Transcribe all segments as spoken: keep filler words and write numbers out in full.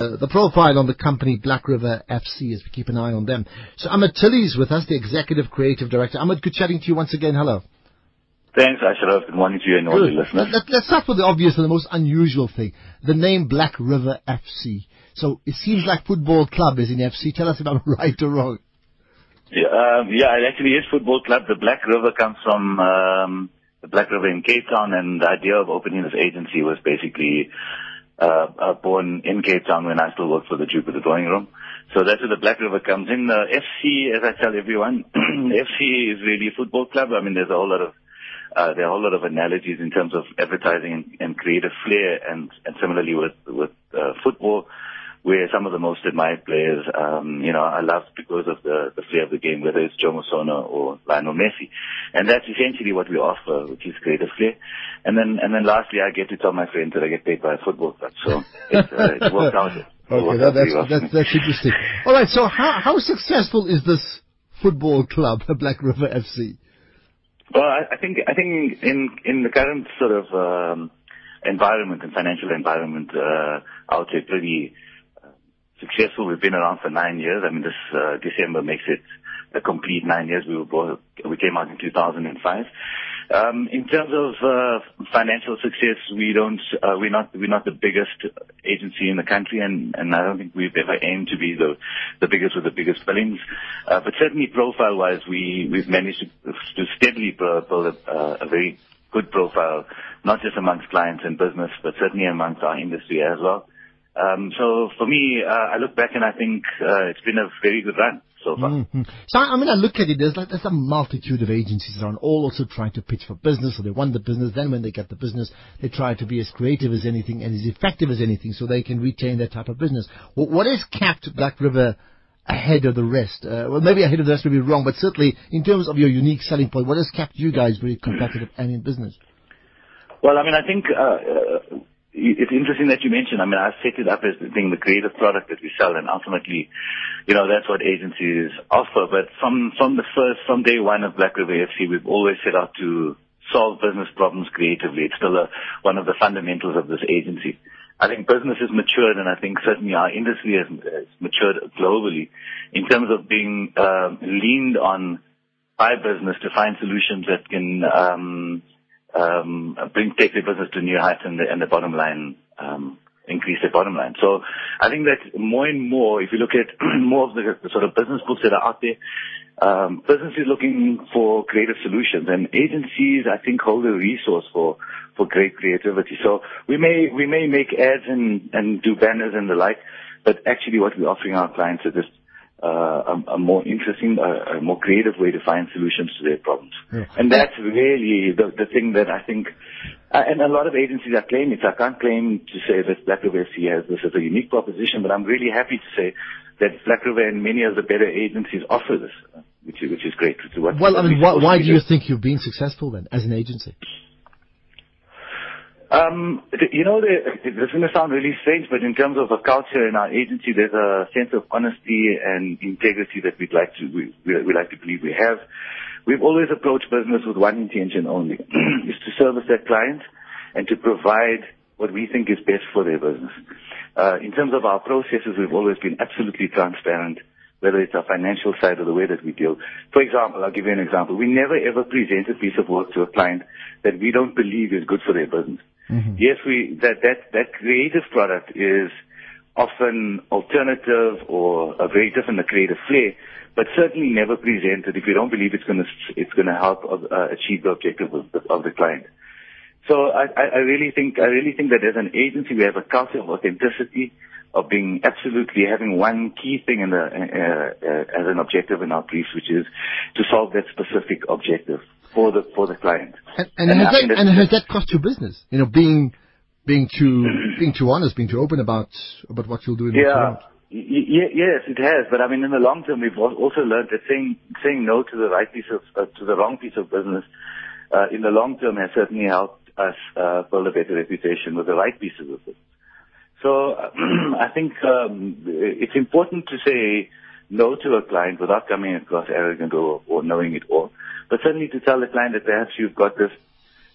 Uh, the profile on the company, Black River F C, as we keep an eye on them. So Amit Tilly is with us, the Executive Creative Director. Amit, good chatting to you once again. Hello. Thanks, Ashraf. Good morning to you and all your listeners. Let, let's start with the obvious and the most unusual thing, the name Black River F C. So it seems like football club is in F C. Tell us if I'm right or wrong. Yeah, um, yeah, it actually is football club. The Black River comes from um, the Black River in Cape Town, and the idea of opening this agency was basically... Uh, uh, born in Cape Town when I still worked for the Jupiter Drawing Room. So that's where the Black River comes in. The uh, F C, as I tell everyone, F C is really a football club. I mean, there's a whole lot of, uh, there are a whole lot of analogies in terms of advertising and, and creative flair, and, and similarly with, with, uh, football, where some of the most admired players, um, you know, are loved because of the, the flair of the game, whether it's Joe Musona or Lionel Messi. And that's essentially what we offer, which is creative flair. And then, and then lastly, I get to tell my friends that I get paid by a football club. So it's, uh, it's worked out. It okay, worked that, that's, out that's, that's interesting. All right, so how, how successful is this football club, Black River F C? Well, I, I think, I think in, in the current sort of, um, environment and financial environment, uh, I would say pretty, successful. We've been around for nine years. I mean, this uh, December makes it a complete nine years. We were bought, we came out in two thousand five. Um, in terms of uh, financial success, we don't. Uh, we're not. We're not the biggest agency in the country, and, and I don't think we've ever aimed to be the the biggest with the biggest billings. Uh, but certainly, profile-wise, we we've managed to, to steadily build a, uh, a very good profile, not just amongst clients and business, but certainly amongst our industry as well. Um, so for me, uh, I look back and I think uh, it's been a very good run so far. Mm-hmm. So I mean, I look at it. There's like there's a multitude of agencies around, all also trying to pitch for business. So they want the business. Then when they get the business, they try to be as creative as anything and as effective as anything, so they can retain that type of business. Well, what has kept Black River ahead of the rest? Uh, well, maybe ahead of the rest would be wrong, but certainly in terms of your unique selling point, what has kept you guys very competitive and in business? Well, I mean, I think. Uh, uh, It's interesting that you mentioned. I mean, I set it up as being the creative product that we sell, and ultimately, you know, that's what agencies offer. But from from the first, from day one of Black River F C, we've always set out to solve business problems creatively. It's still a, one of the fundamentals of this agency. I think business has matured, and I think certainly our industry has, has matured globally in terms of being uh, leaned on by business to find solutions that can. Um, Um, bring take their business to new heights, and the, and the bottom line um, increase their bottom line. So I think that more and more, if you look at more of the, the sort of business books that are out there, um, business is looking for creative solutions, and agencies I think hold a resource for for great creativity. So we may we may make ads and and do banners and the like, but actually what we're offering our clients is this. Uh, a, a more interesting, uh, a more creative way to find solutions to their problems. Yeah. And that's really the, the thing that I think, uh, and a lot of agencies are claiming it. I can't claim to say that Black River F C has this as a unique proposition, but I'm really happy to say that Black River and many of the better agencies offer this, which is, which is great. What, well, I mean, why, why do you think you've been successful then as an agency? Um, you know, this is going to sound really strange, but in terms of a culture in our agency, there's a sense of honesty and integrity that we'd like to, we, we like to believe we have. We've always approached business with one intention only, is to service their clients and to provide what we think is best for their business. Uh, in terms of our processes, we've always been absolutely transparent, whether it's our financial side or the way that we deal. For example, I'll give you an example. We never ever present a piece of work to a client that we don't believe is good for their business. Mm-hmm. Yes, we that, that that creative product is often alternative or a very different a creative flair, but certainly never presented if you don't believe it's going to it's going to help uh, achieve the objective of the, of the client. So I, I really think I really think that as an agency we have a culture of authenticity, of being absolutely having one key thing in the uh, uh, as an objective in our briefs, which is to solve that specific objective. For the for the client, and, and, and, has, that, and has that cost your business? You know, being being too being too honest, being too open about about what you'll do. And yeah, y- yes, it has. But I mean, in the long term, we've also learned that saying saying no to the right piece of uh, to the wrong piece of business uh, in the long term has certainly helped us uh, build a better reputation with the right pieces of business. So I think um, it's important to say no to a client without coming across arrogant or, or knowing it all. But certainly to tell the client that perhaps you've got this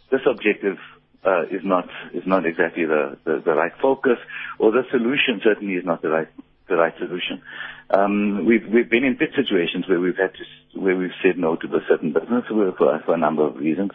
this objective uh, is not is not exactly the, the, the right focus, or the solution certainly is not the right the right solution. Um, we've we've been in pit situations where we've had to where we've said no to a certain business for, for a number of reasons.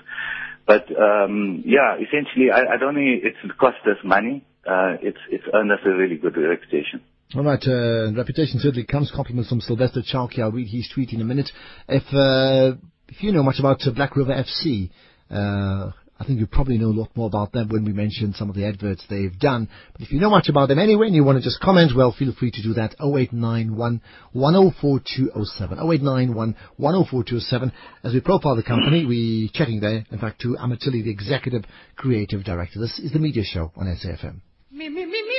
But um, yeah, essentially, I, I don't think it's cost us money. Uh, it's it's earned us a really good reputation. All right, uh, reputation certainly comes. Compliments from Sylvester Chalky. I'll read his tweet in a minute. If uh, if you know much about uh, Black River F C, uh, I think you probably know a lot more about them when we mentioned some of the adverts they've done. But if you know much about them anyway and you want to just comment, well, feel free to do that. oh eight nine one, one oh four two oh seven oh eight nine one, one oh four two oh seven As we profile the company, we're chatting there, in fact, to Amit Tilly, the Executive Creative Director. This is the media show on S A F M. Me, me, me, me.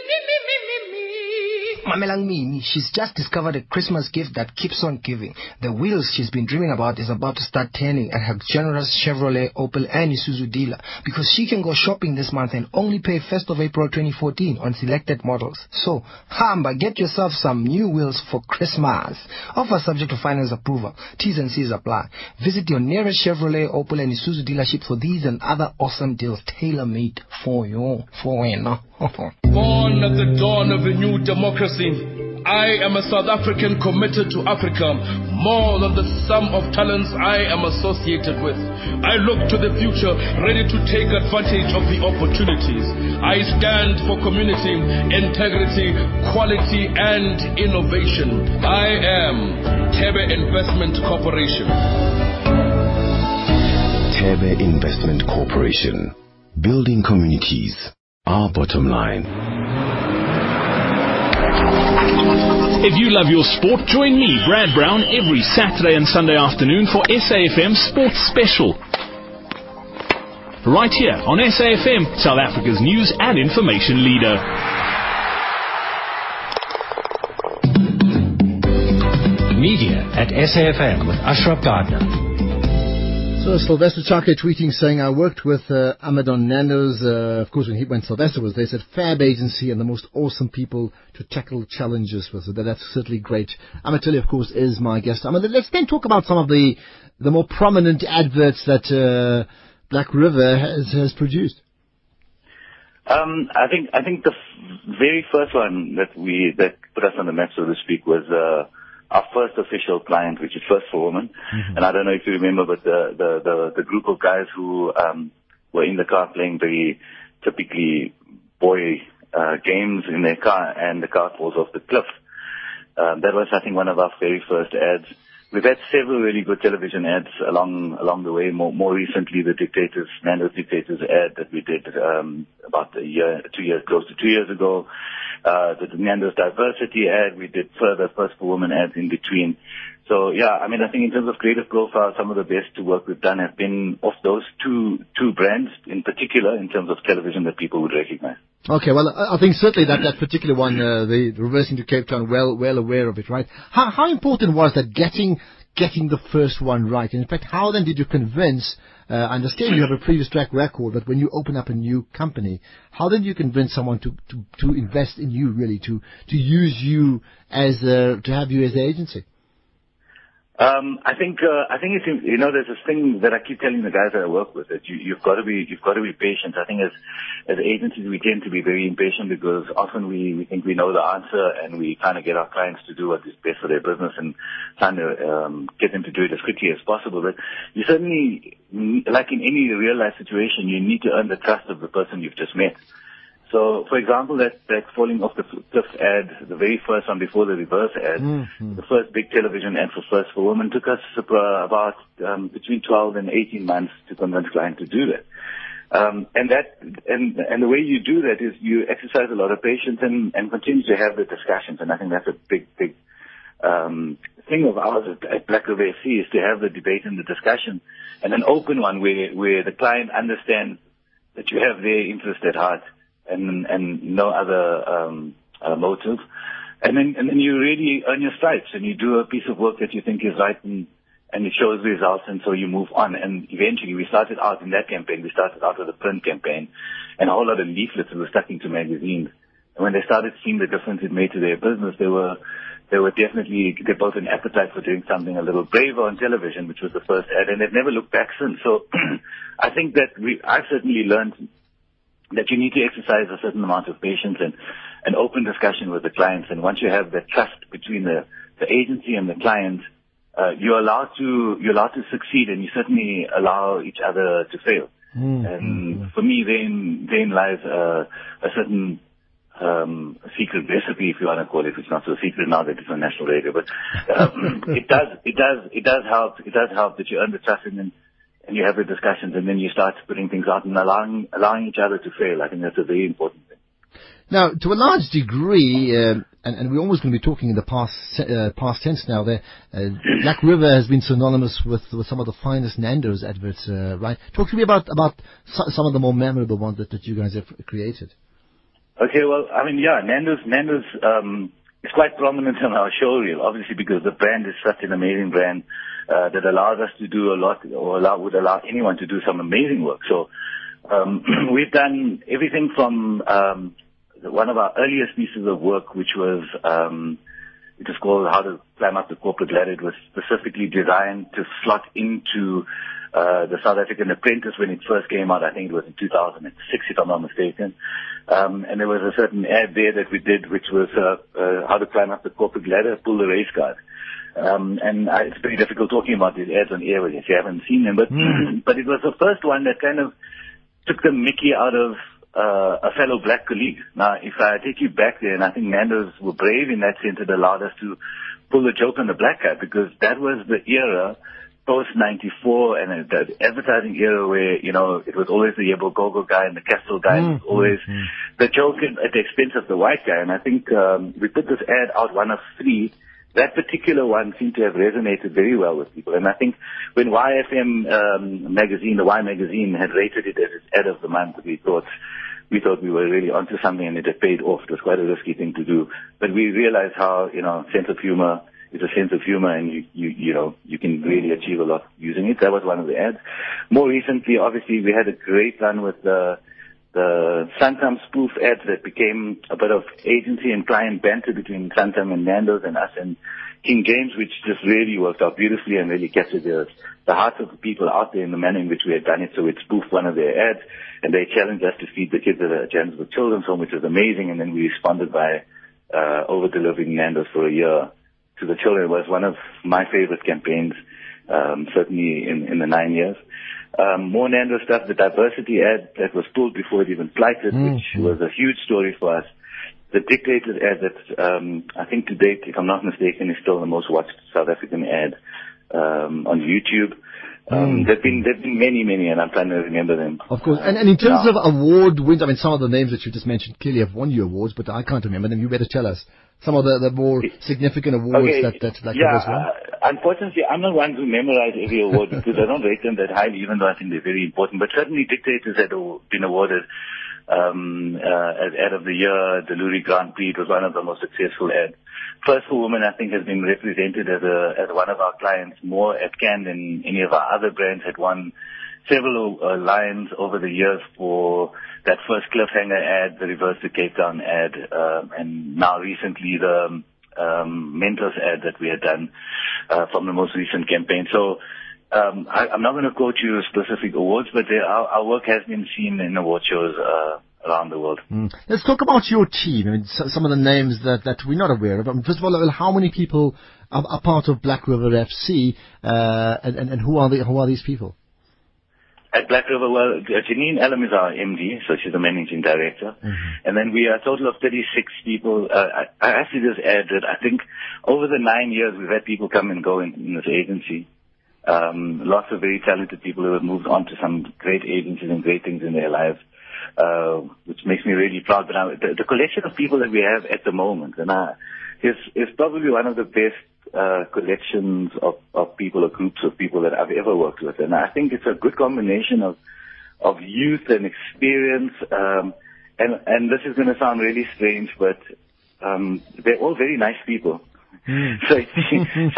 Mamelang Mimi, she's just discovered a Christmas gift that keeps on giving. The wheels she's been dreaming about is about to start turning at her generous Chevrolet, Opel and Isuzu dealer, because she can go shopping this month and only pay first of April twenty fourteen on selected models. So, hamba, get yourself some new wheels for Christmas. Offer subject to finance approval. T's and C's apply. Visit your nearest Chevrolet, Opel and Isuzu dealership for these and other awesome deals tailor-made for you. For you, no? Born at the dawn of a new democracy, I am a South African committed to Africa, more than the sum of talents I am associated with. I look to the future, ready to take advantage of the opportunities. I stand for community, integrity, quality and innovation. I am Tebe Investment Corporation. Tebe Investment Corporation. Building communities. Our bottom line. If you love your sport, join me, Brad Brown, every Saturday and Sunday afternoon for S A F M Sports Special. Right here on S A F M, South Africa's news and information leader. Media at S A F M with Ashraf Garda. So Sylvester Chalky tweeting saying, I worked with uh, Ahmed on Nando's, uh, of course when, he, when Sylvester was there, said fab agency and the most awesome people to tackle challenges with. So that, that's certainly great. Amit Tilly, of course, is my guest. I mean, let's then talk about some of the, the more prominent adverts that uh, Black River has, has produced. Um, I think I think the f- very first one that we that put us on the map, so to speak, was... Uh, our first official client, which is First for Women. Mm-hmm. And I don't know if you remember, but the, the, the, the group of guys who um, were in the car playing very typically boy uh, games in their car, and the car falls off the cliff. Um, that was, I think, one of our very first ads. We've had several really good television ads along along the way. More, more recently, the Dictators, Nando's Dictators ad that we did um, about a year, two years, close to two years ago. Uh, the Nando's Diversity ad, we did further First for Women ads in between. So, yeah, I mean, I think in terms of creative profile, some of the best work we've done have been of those two two brands in particular in terms of television that people would recognize. Okay, well, I think certainly that, that particular one, uh, the reversing to Cape Town, well well aware of it, right? How, how important was that getting getting the first one right? And in fact, how then did you convince, uh, I understand you have a previous track record, but when you open up a new company, how did you convince someone to, to, to invest in you, really, to, to use you as, a, to have you as the agency? Um, I think uh, I think it's, you know, there's this thing that I keep telling the guys that I work with, that you, you've got to be you've got to be patient. I think as as agencies we tend to be very impatient, because often we, we think we know the answer and we kind of get our clients to do what is best for their business and trying to um, get them to do it as quickly as possible. But you certainly, like in any real life situation, you need to earn the trust of the person you've just met. So, for example, that, that falling off the cliff ad, the very first one before the reverse ad, mm-hmm. the first big television ad for First for Women, took us about um, between twelve and eighteen months to convince clients to do that. Um, and that, and, and the way you do that is you exercise a lot of patience and, and continue to have the discussions. And I think that's a big, big um, thing of ours at Black River F C, is to have the debate and the discussion, and an open one where, where the client understands that you have their interest at heart. And, and no other um, uh, motive. And then, and then you really earn your stripes, and you do a piece of work that you think is right, and, and it shows results, and so you move on. And eventually, we started out in that campaign. We started out with a print campaign, and a whole lot of leaflets that were stuck into magazines. And when they started seeing the difference it made to their business, they were they were definitely they built an appetite for doing something a little braver on television, which was the first ad, and they've never looked back since. So I think that we I've certainly learned that you need to exercise a certain amount of patience and an open discussion with the clients. And once you have that trust between the, the agency and the client, uh, you're allowed to you're allowed to succeed, and you certainly allow each other to fail. Mm-hmm. And for me, then then lies uh, a certain um, secret recipe, if you want to call it. It's not so secret now that it's on national radio, but um, it does it does it does help. It does help that you earn the trust, and then. And you have the discussions, and then you start putting things out and allowing allowing each other to fail. I think that's a very important thing. Now, to a large degree, um, and, and we're almost going to be talking in the past uh, past tense now. There, uh, Black River has been synonymous with, with some of the finest Nando's adverts, uh, right? Talk to me about about some of the more memorable ones that, that you guys have created. Okay, well, I mean, yeah, Nando's Nando's um, is quite prominent on our showreel, obviously, because the brand is such an amazing brand. Uh, that allows us to do a lot, or allow, would allow anyone to do some amazing work. So um, we've done everything from um, one of our earliest pieces of work, which was um, it was called "How to Climb Up the Corporate Ladder." It was specifically designed to slot into uh, the South African Apprentice when it first came out. I think it was in two thousand six, if I'm not mistaken. Um, and there was a certain ad there that we did, which was uh, uh, "How to Climb Up the Corporate Ladder, Pull the Race Card." Um, and I, it's very difficult talking about these ads on airwaves if you haven't seen them, but mm. but it was the first one that kind of took the mickey out of uh, a fellow black colleague. Now, if I take you back there, and I think Nando's were brave in that sense, it allowed us to pull the joke on the black guy, because that was the era post ninety-four and the advertising era where, you know, it was always the Yebo Gogo guy and the Castle guy, mm. and always mm. the joke at the expense of the white guy. And I think um, we put this ad out, one of three. That particular one seemed to have resonated very well with people. And I think when Y F M um, magazine, the Y magazine, had rated it as its ad of the month, we thought we thought we were really onto something, and it had paid off. It was quite a risky thing to do. But we realized how, you know, sense of humor is a sense of humor, and you, you, you know, you can really achieve a lot using it. That was one of the ads. More recently, obviously, we had a great run with the... Uh, The Santam spoof ads that became a bit of agency and client banter between Santam and Nando's and us and King James, which just really worked out beautifully and really captured the, the hearts of the people out there in the manner in which we had done it. So we'd spoof one of their ads, and they challenged us to feed the kids at a Johannesburg Children's Home, which was amazing. And then we responded by uh, over-delivering Nando's for a year to the children. It was one of my favorite campaigns, um, certainly in, in the nine years. Um, more Nando stuff, the diversity ad that was pulled before it even plighted, mm. which was a huge story for us. The Dictators ad that um, I think to date, if I'm not mistaken, is still the most watched South African ad um, on YouTube. Um, mm. There've been there've been many, many, and I'm trying to remember them. Of course, and, and in terms now, of award wins, I mean, some of the names that you just mentioned clearly have won you awards, but I can't remember them. You better tell us some of the, the more significant awards okay, that that that yeah, won. Uh, Unfortunately, I'm not one to memorize every award because I don't rate them that highly, even though I think they're very important. But certainly Dictators had been awarded um, uh, as Ad of the Year. The Lurie Grand Prix, it was one of the most successful ads. First for Women, I think, has been represented as a as one of our clients more at Cannes than any of our other brands. Had won several uh, lions over the years for that first cliffhanger ad, the Reverse to Cape Town ad, uh, and now recently the... Um, mentors ad that we had done uh, from the most recent campaign. So um, I, I'm not going to quote you specific awards, but they, our, our work has been seen in award shows uh, around the world. Mm. Let's talk about your team. I mean, so, some of the names that, that we're not aware of. I mean, first of all, how many people are, are part of Black River F C, uh, and, and, and who are the, who are these people? At Black River, well, Janine Elam is our M D, so she's the managing director. Mm-hmm. And then we are a total of thirty-six people. Uh, I, I actually just added, I think, over the nine years we've had people come and go in, in this agency. Um, lots of very talented people who have moved on to some great agencies and great things in their lives, uh, which makes me really proud. But I, the, the collection of people that we have at the moment and I, is, is probably one of the best Uh, collections of, of people or groups of people that I've ever worked with. And I think it's a good combination of of youth and experience. Um, and, and this is going to sound really strange, but um, they're all very nice people. So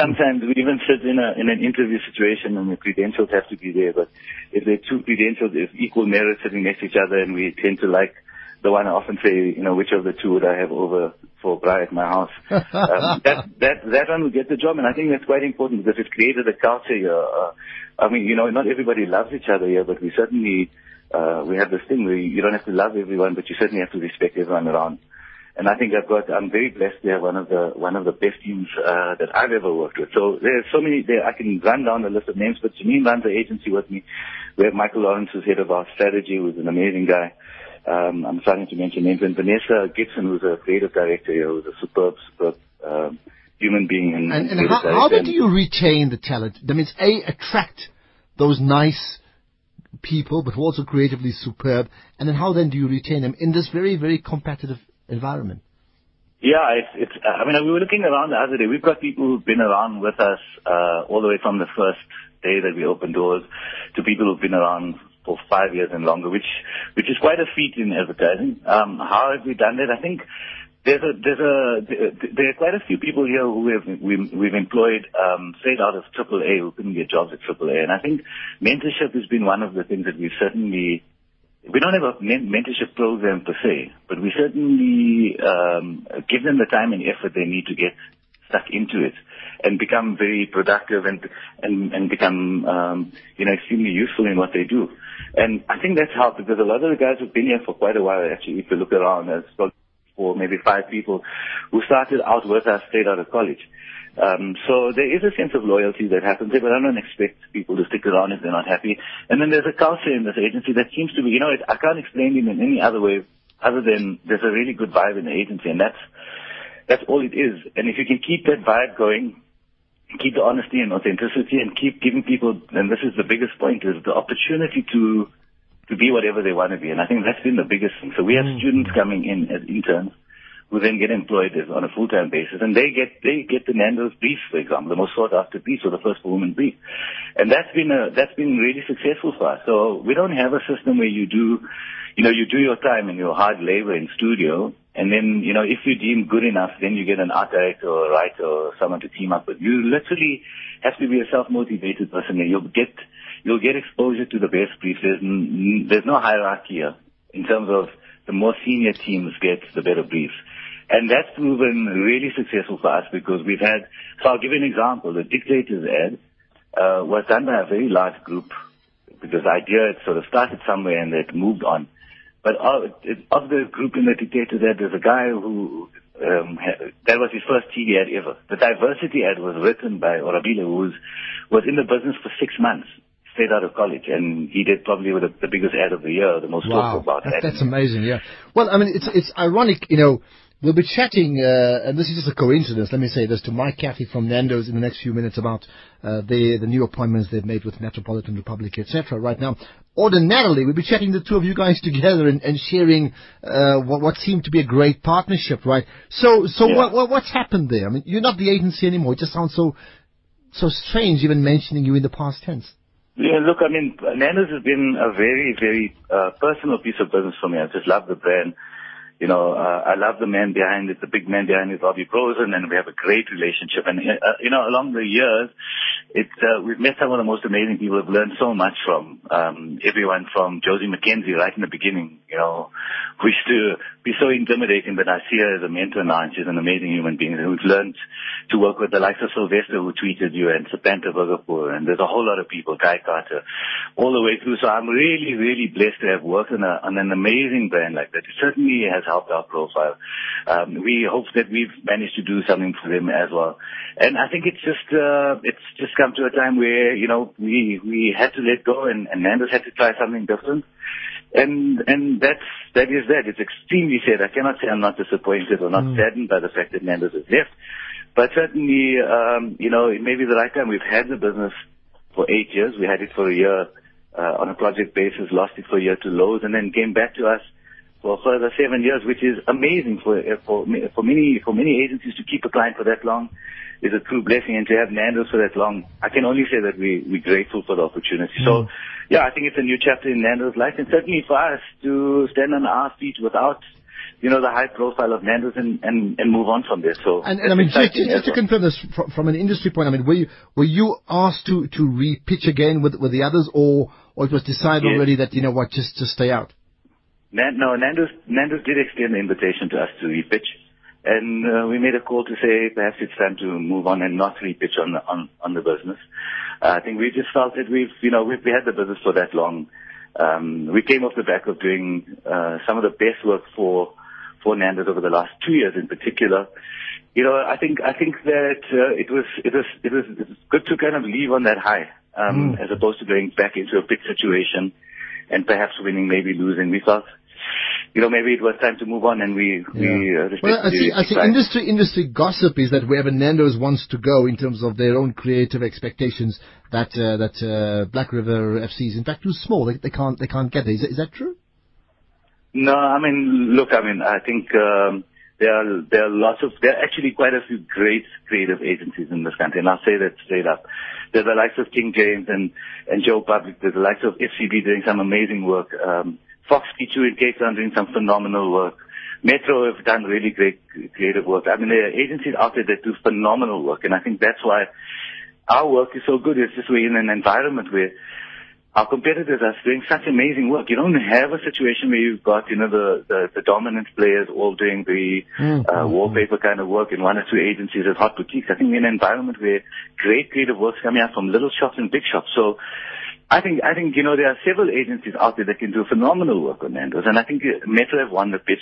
sometimes we even sit in a in an interview situation and the credentials have to be there. But if there are two credentials, there's equal merit sitting next to each other, and we tend to like the one I often say, you know, which of the two would I have over for Bri at my house? um, that that that one will get the job, and I think that's quite important because it's created a culture here. Uh, I mean, you know, not everybody loves each other here, but we certainly uh, we have this thing where you don't have to love everyone, but you certainly have to respect everyone around. And I think I've got, I'm very blessed to have one of the, one of the best teams, uh, that I've ever worked with. So there's so many there. I can run down the list of names, but Janine runs the agency with me. We have Michael Lawrence, who's head of our strategy, who's an amazing guy. Um, I'm starting to mention names. And Vanessa Gibson, who's a creative director here, who's a superb, superb, um, human being. And, and, and how, how do you retain the talent? That means A, attract those nice people, but also creatively superb. And then how then do you retain them in this very, very competitive environment? Yeah, it's, it's, I mean, we were looking around the other day. We've got people who've been around with us, uh, all the way from the first day that we opened doors to people who've been around for five years and longer, which, which is quite a feat in advertising. Um, how have we done that? I think there's a, there's a, there are quite a few people here who have, we, we've employed, um, straight out of triple A who couldn't get jobs at triple A. And I think mentorship has been one of the things that we've certainly, we don't have a mentorship program per se, but we certainly um, give them the time and effort they need to get stuck into it and become very productive and and, and become um, you know extremely useful in what they do. And I think that's helped, because a lot of the guys who've been here for quite a while, actually, if you look around, there's probably four, maybe five people who started out with us straight out of college. Um, so there is a sense of loyalty that happens there, but I don't expect people to stick around if they're not happy. And then there's a culture in this agency that seems to be, you know, it, I can't explain it in any other way other than there's a really good vibe in the agency, and that's that's all it is. And if you can keep that vibe going, keep the honesty and authenticity, and keep giving people, and this is the biggest point, is the opportunity to to be whatever they want to be. And I think that's been the biggest thing. So we have mm. students coming in as interns who then get employed on a full-time basis, and they get they get the Nando's brief, for example, the most sought-after brief, or the First for Women brief, and that's been a, that's been really successful for us. So we don't have a system where you do, you know, you do your time and your hard labor in studio, and then you know if you deem good enough, then you get an art director or a writer or someone to team up with. You literally have to be a self-motivated person, and you'll get you'll get exposure to the best briefs. There's, n- there's no hierarchy here in terms of the more senior teams get the better briefs. And that's proven really successful for us, because we've had, so I'll give you an example. The Dictators ad uh, was done by a very large group, because the idea had sort of started somewhere and it moved on. But of, of the group in the Dictators ad, there's a guy who, um, had, that was his first T V ad ever. The diversity ad was written by Orabile, who was, was in the business for six months, straight out of college, and he did probably with the, the biggest ad of the year, the most wow, talked about that, ad. That's amazing, yeah. Well, I mean, it's it's ironic, you know, we'll be chatting, uh, and this is just a coincidence, let me say this, to Mike Caffey from Nando's in the next few minutes about uh, the, the new appointments they've made with Metropolitan Republic, et cetera. Right now, ordinarily, we'll be chatting the two of you guys together and, and sharing uh, what, what seemed to be a great partnership, right? So so yeah. what, what, what's happened there? I mean, you're not the agency anymore. It just sounds so so strange even mentioning you in the past tense. Yeah, look, I mean, Nando's has been a very, very uh, personal piece of business for me. I just love the brand. You know, uh, I love the man behind it, the big man behind it, Bobby Brosen, and we have a great relationship. And, uh, you know, along the years, it, uh, we've met some of the most amazing people. I've learned so much from um, everyone, from Josie McKenzie right in the beginning, you know, who used to be so intimidating, but I see her as a mentor now, and she's an amazing human being. And we've learned to work with the likes of Sylvester, who tweeted you, and Sepanta Bergapur, and there's a whole lot of people, Guy Carter, all the way through. So I'm really, really blessed to have worked on, a, on an amazing brand like that. It certainly has helped our profile. Um, we hope that we've managed to do something for them as well. And I think it's just uh, it's just come to a time where, you know, we we had to let go, and, and Nando's had to try something different. And and that's that is that. It's extremely sad. I cannot say I'm not disappointed or not mm. saddened by the fact that Nando's has left. But certainly, um, you know, it may be the right time. We've had the business for eight years. We had it for a year uh, on a project basis, lost it for a year to Lowe's, and then came back to us for further seven years, which is amazing for for for many for many agencies to keep a client for that long is a true blessing, and to have Nando's for that long, I can only say that we we're grateful for the opportunity. Mm. So, yeah, I think it's a new chapter in Nando's life, and certainly for us to stand on our feet without, you know, the high profile of Nando's and, and, and move on from there. So, and, and I mean, just, just to confirm this from, from an industry point, I mean, were you were you asked to to re-pitch again with with the others, or or it was decided yes. already that you know what, just just stay out? No, Nando's, Nando's did extend the invitation to us to repitch, and uh, we made a call to say perhaps it's time to move on and not repitch on the, on, on the business. Uh, I think we just felt that we've, you know, we've, we had the business for that long. Um, we came off the back of doing uh, some of the best work for for Nando's over the last two years in particular. You know, I think I think that uh, it was it was it was it was good to kind of leave on that high, um, mm. as opposed to going back into a big situation and perhaps winning, maybe losing. We felt, you know, maybe it was time to move on, and we yeah. we. Uh, well, I think, I think industry industry gossip is that wherever Nando's wants to go in terms of their own creative expectations, that uh, that uh, Black River F C is in fact too small. They, they can't they can't get there. Is that, is that true? No, I mean, look, I mean, I think um, there are there are lots of there are actually quite a few great creative agencies in this country, and I'll say that straight up. There's the likes of King James and and Joe Public. There's the likes of F C B doing some amazing work. Um, Fox Kichu in Cape Town doing some phenomenal work. Metro have done really great creative work. I mean, there are agencies out there that do phenomenal work, and I think that's why our work is so good. It's just we're in an environment where our competitors are doing such amazing work. You don't have a situation where you've got, you know, the, the, the dominant players all doing the mm-hmm. uh, wallpaper kind of work in one or two agencies as hot boutiques. I think we're in an environment where great creative work's coming out from little shops and big shops. So I think, I think, you know, there are several agencies out there that can do phenomenal work on Nando's, and I think Metro have won the pitch.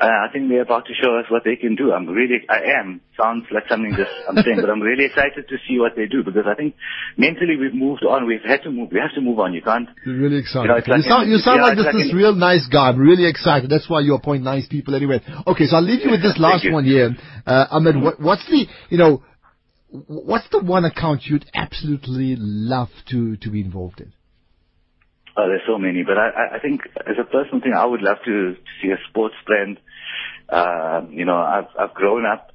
Uh, I think they're about to show us what they can do. I'm really, I am, sounds like something just I'm saying, but I'm really excited to see what they do, because I think mentally we've moved on. We've had to move. We have to move on. You can't. You're really excited. You know, you like sound, you sound yeah, like just like this real nice guy. I'm really excited. That's why you appoint nice people anyway. Okay, so I'll leave you with this last one here. Uh, Amit, what, what's the, you know, What's the one account you'd absolutely love to, to be involved in? Oh, there's so many, but I, I think as a personal thing, I would love to see a sports brand. Uh, you know, I've, I've grown up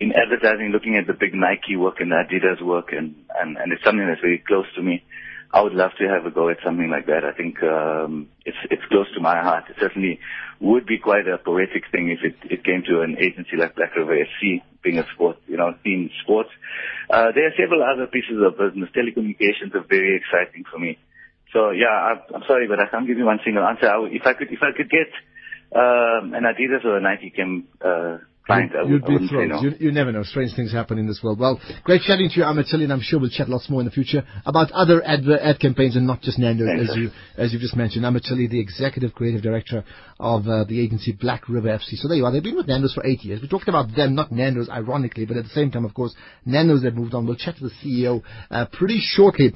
in advertising, looking at the big Nike work and the Adidas work, and, and, and it's something that's very close to me. I would love to have a go at something like that. I think um, it's it's close to my heart. It certainly would be quite a poetic thing if it, it came to an agency like Black River F C, being a sport, you know, themed sports. Uh, there are several other pieces of business. Telecommunications are very exciting for me. So yeah, I'm, I'm sorry, but I can't give you one single answer. I would, if I could, if I could get um, an Adidas or a Nike came. Uh, Fine, you, I would, I say no. you, you never know. Strange things happen in this world. Well, great chatting to you, Amit Tilly, and I'm sure we'll chat lots more in the future about other ad, ad campaigns and not just Nando's, Thanks, as, you, as you've just mentioned. Amit Tilly, the Executive Creative Director of uh, the agency Black River F C. So there you are. They've been with Nando's for eight years. We're talking about them, not Nando's, ironically, but at the same time, of course, Nando's have moved on. We'll chat to the C E O uh, pretty shortly.